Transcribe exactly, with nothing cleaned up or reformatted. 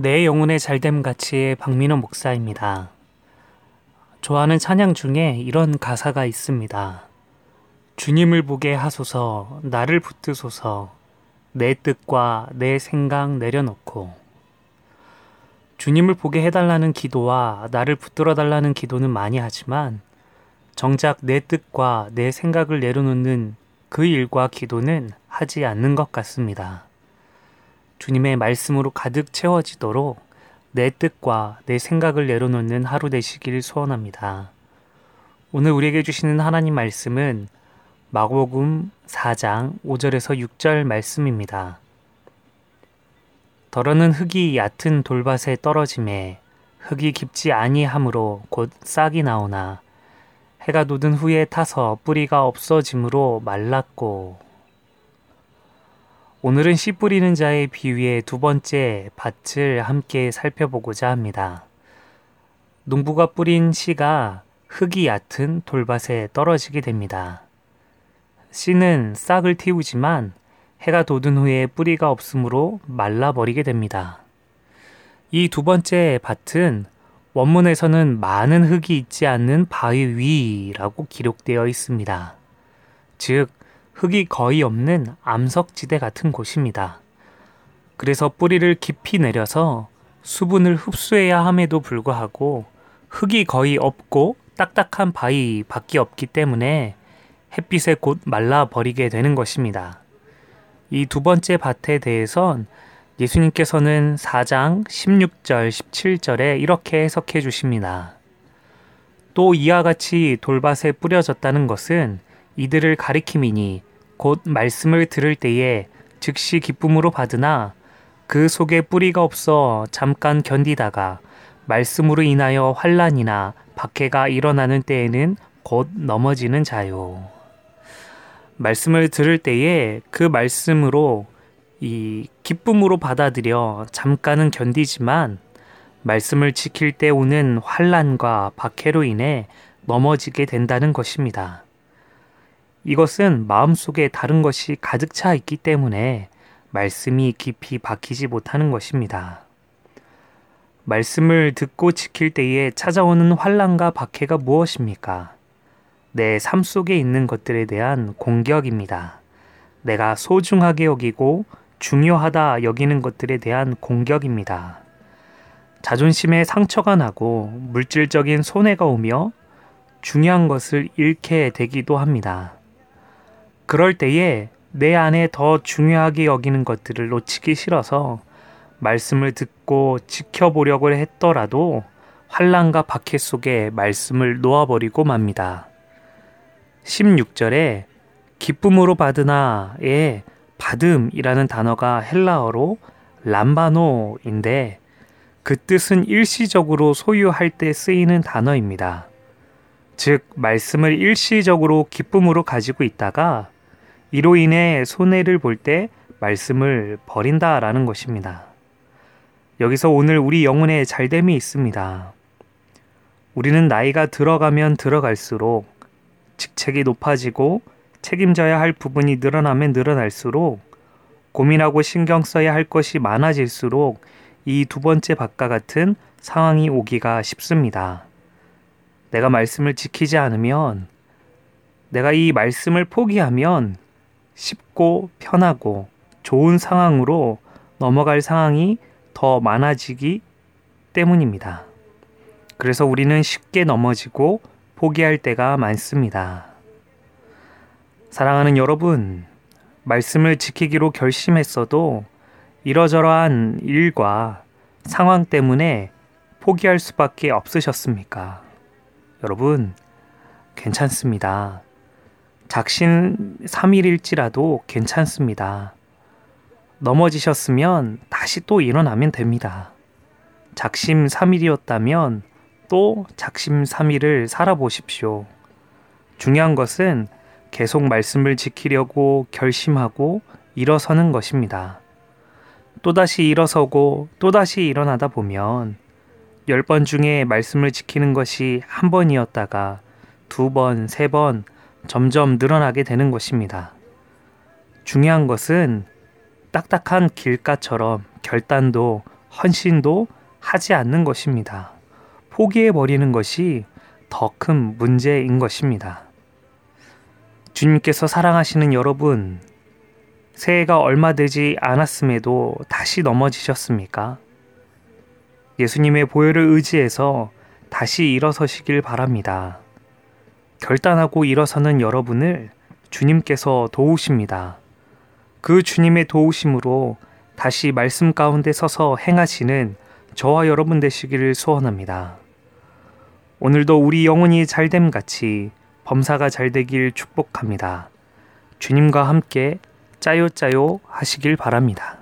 내 영혼의 잘됨같이 박민호 목사입니다. 좋아하는 찬양 중에 이런 가사가 있습니다. 주님을 보게 하소서, 나를 붙드소서, 내 뜻과 내 생각 내려놓고. 주님을 보게 해달라는 기도와 나를 붙들어 달라는 기도는 많이 하지만 정작 내 뜻과 내 생각을 내려놓는 그 일과 기도는 하지 않는 것 같습니다. 주님의 말씀으로 가득 채워지도록 내 뜻과 내 생각을 내려놓는 하루 되시길 소원합니다. 오늘 우리에게 주시는 하나님 말씀은 마고금 사 장 오 절에서 육 절 말씀입니다. 더러는 흙이 얕은 돌밭에 떨어지매 흙이 깊지 아니함으로 곧 싹이 나오나 해가 돋은 후에 타서 뿌리가 없어짐으로 말랐고. 오늘은 씨 뿌리는 자의 비유의 두 번째 밭을 함께 살펴보고자 합니다. 농부가 뿌린 씨가 흙이 얕은 돌밭에 떨어지게 됩니다. 씨는 싹을 틔우지만 해가 돋은 후에 뿌리가 없으므로 말라버리게 됩니다. 이 두 번째 밭은 원문에서는 많은 흙이 있지 않는 바위 위라고 기록되어 있습니다. 즉 흙이 거의 없는 암석지대 같은 곳입니다. 그래서 뿌리를 깊이 내려서 수분을 흡수해야 함에도 불구하고 흙이 거의 없고 딱딱한 바위밖에 없기 때문에 햇빛에 곧 말라버리게 되는 것입니다. 이 두 번째 밭에 대해선 예수님께서는 사 장 십육 절 십칠 절에 이렇게 해석해 주십니다. 또 이와 같이 돌밭에 뿌려졌다는 것은 이들을 가리킴이니 곧 말씀을 들을 때에 즉시 기쁨으로 받으나 그 속에 뿌리가 없어 잠깐 견디다가 말씀으로 인하여 환란이나 박해가 일어나는 때에는 곧 넘어지는 자요. 말씀을 들을 때에 그 말씀으로 이 기쁨으로 받아들여 잠깐은 견디지만 말씀을 지킬 때 오는 환란과 박해로 인해 넘어지게 된다는 것입니다. 이것은 마음속에 다른 것이 가득 차 있기 때문에 말씀이 깊이 박히지 못하는 것입니다. 말씀을 듣고 지킬 때에 찾아오는 환란과 박해가 무엇입니까? 내 삶 속에 있는 것들에 대한 공격입니다. 내가 소중하게 여기고 중요하다 여기는 것들에 대한 공격입니다. 자존심에 상처가 나고 물질적인 손해가 오며 중요한 것을 잃게 되기도 합니다. 그럴 때에 내 안에 더 중요하게 여기는 것들을 놓치기 싫어서 말씀을 듣고 지켜보려고 했더라도 환란과 박해 속에 말씀을 놓아버리고 맙니다. 십육 절에 기쁨으로 받으나의 받음이라는 단어가 헬라어로 람바노인데 그 뜻은 일시적으로 소유할 때 쓰이는 단어입니다. 즉 말씀을 일시적으로 기쁨으로 가지고 있다가 이로 인해 손해를 볼 때 말씀을 버린다라는 것입니다. 여기서 오늘 우리 영혼의 잘됨이 있습니다. 우리는 나이가 들어가면 들어갈수록 직책이 높아지고 책임져야 할 부분이 늘어나면 늘어날수록 고민하고 신경 써야 할 것이 많아질수록 이 두 번째 밭과 같은 상황이 오기가 쉽습니다. 내가 말씀을 지키지 않으면, 내가 이 말씀을 포기하면 쉽고 편하고 좋은 상황으로 넘어갈 상황이 더 많아지기 때문입니다. 그래서 우리는 쉽게 넘어지고 포기할 때가 많습니다. 사랑하는 여러분, 말씀을 지키기로 결심했어도 이러저러한 일과 상황 때문에 포기할 수밖에 없으셨습니까? 여러분, 괜찮습니다. 작심 삼 일일지라도 괜찮습니다. 넘어지셨으면 다시 또 일어나면 됩니다. 작심 삼 일이었다면 또 작심 삼 일을 살아보십시오. 중요한 것은 계속 말씀을 지키려고 결심하고 일어서는 것입니다. 또다시 일어서고 또다시 일어나다 보면 열 번 중에 말씀을 지키는 것이 한 번이었다가 두 번, 세 번 점점 늘어나게 되는 것입니다. 중요한 것은 딱딱한 길가처럼 결단도 헌신도 하지 않는 것입니다. 포기해버리는 것이 더 큰 문제인 것입니다. 주님께서 사랑하시는 여러분, 새해가 얼마 되지 않았음에도 다시 넘어지셨습니까? 예수님의 보혈을 의지해서 다시 일어서시길 바랍니다. 결단하고 일어서는 여러분을 주님께서 도우십니다. 그 주님의 도우심으로 다시 말씀 가운데 서서 행하시는 저와 여러분 되시기를 소원합니다. 오늘도 우리 영혼이 잘됨같이 범사가 잘되길 축복합니다. 주님과 함께 짜요짜요 하시길 바랍니다.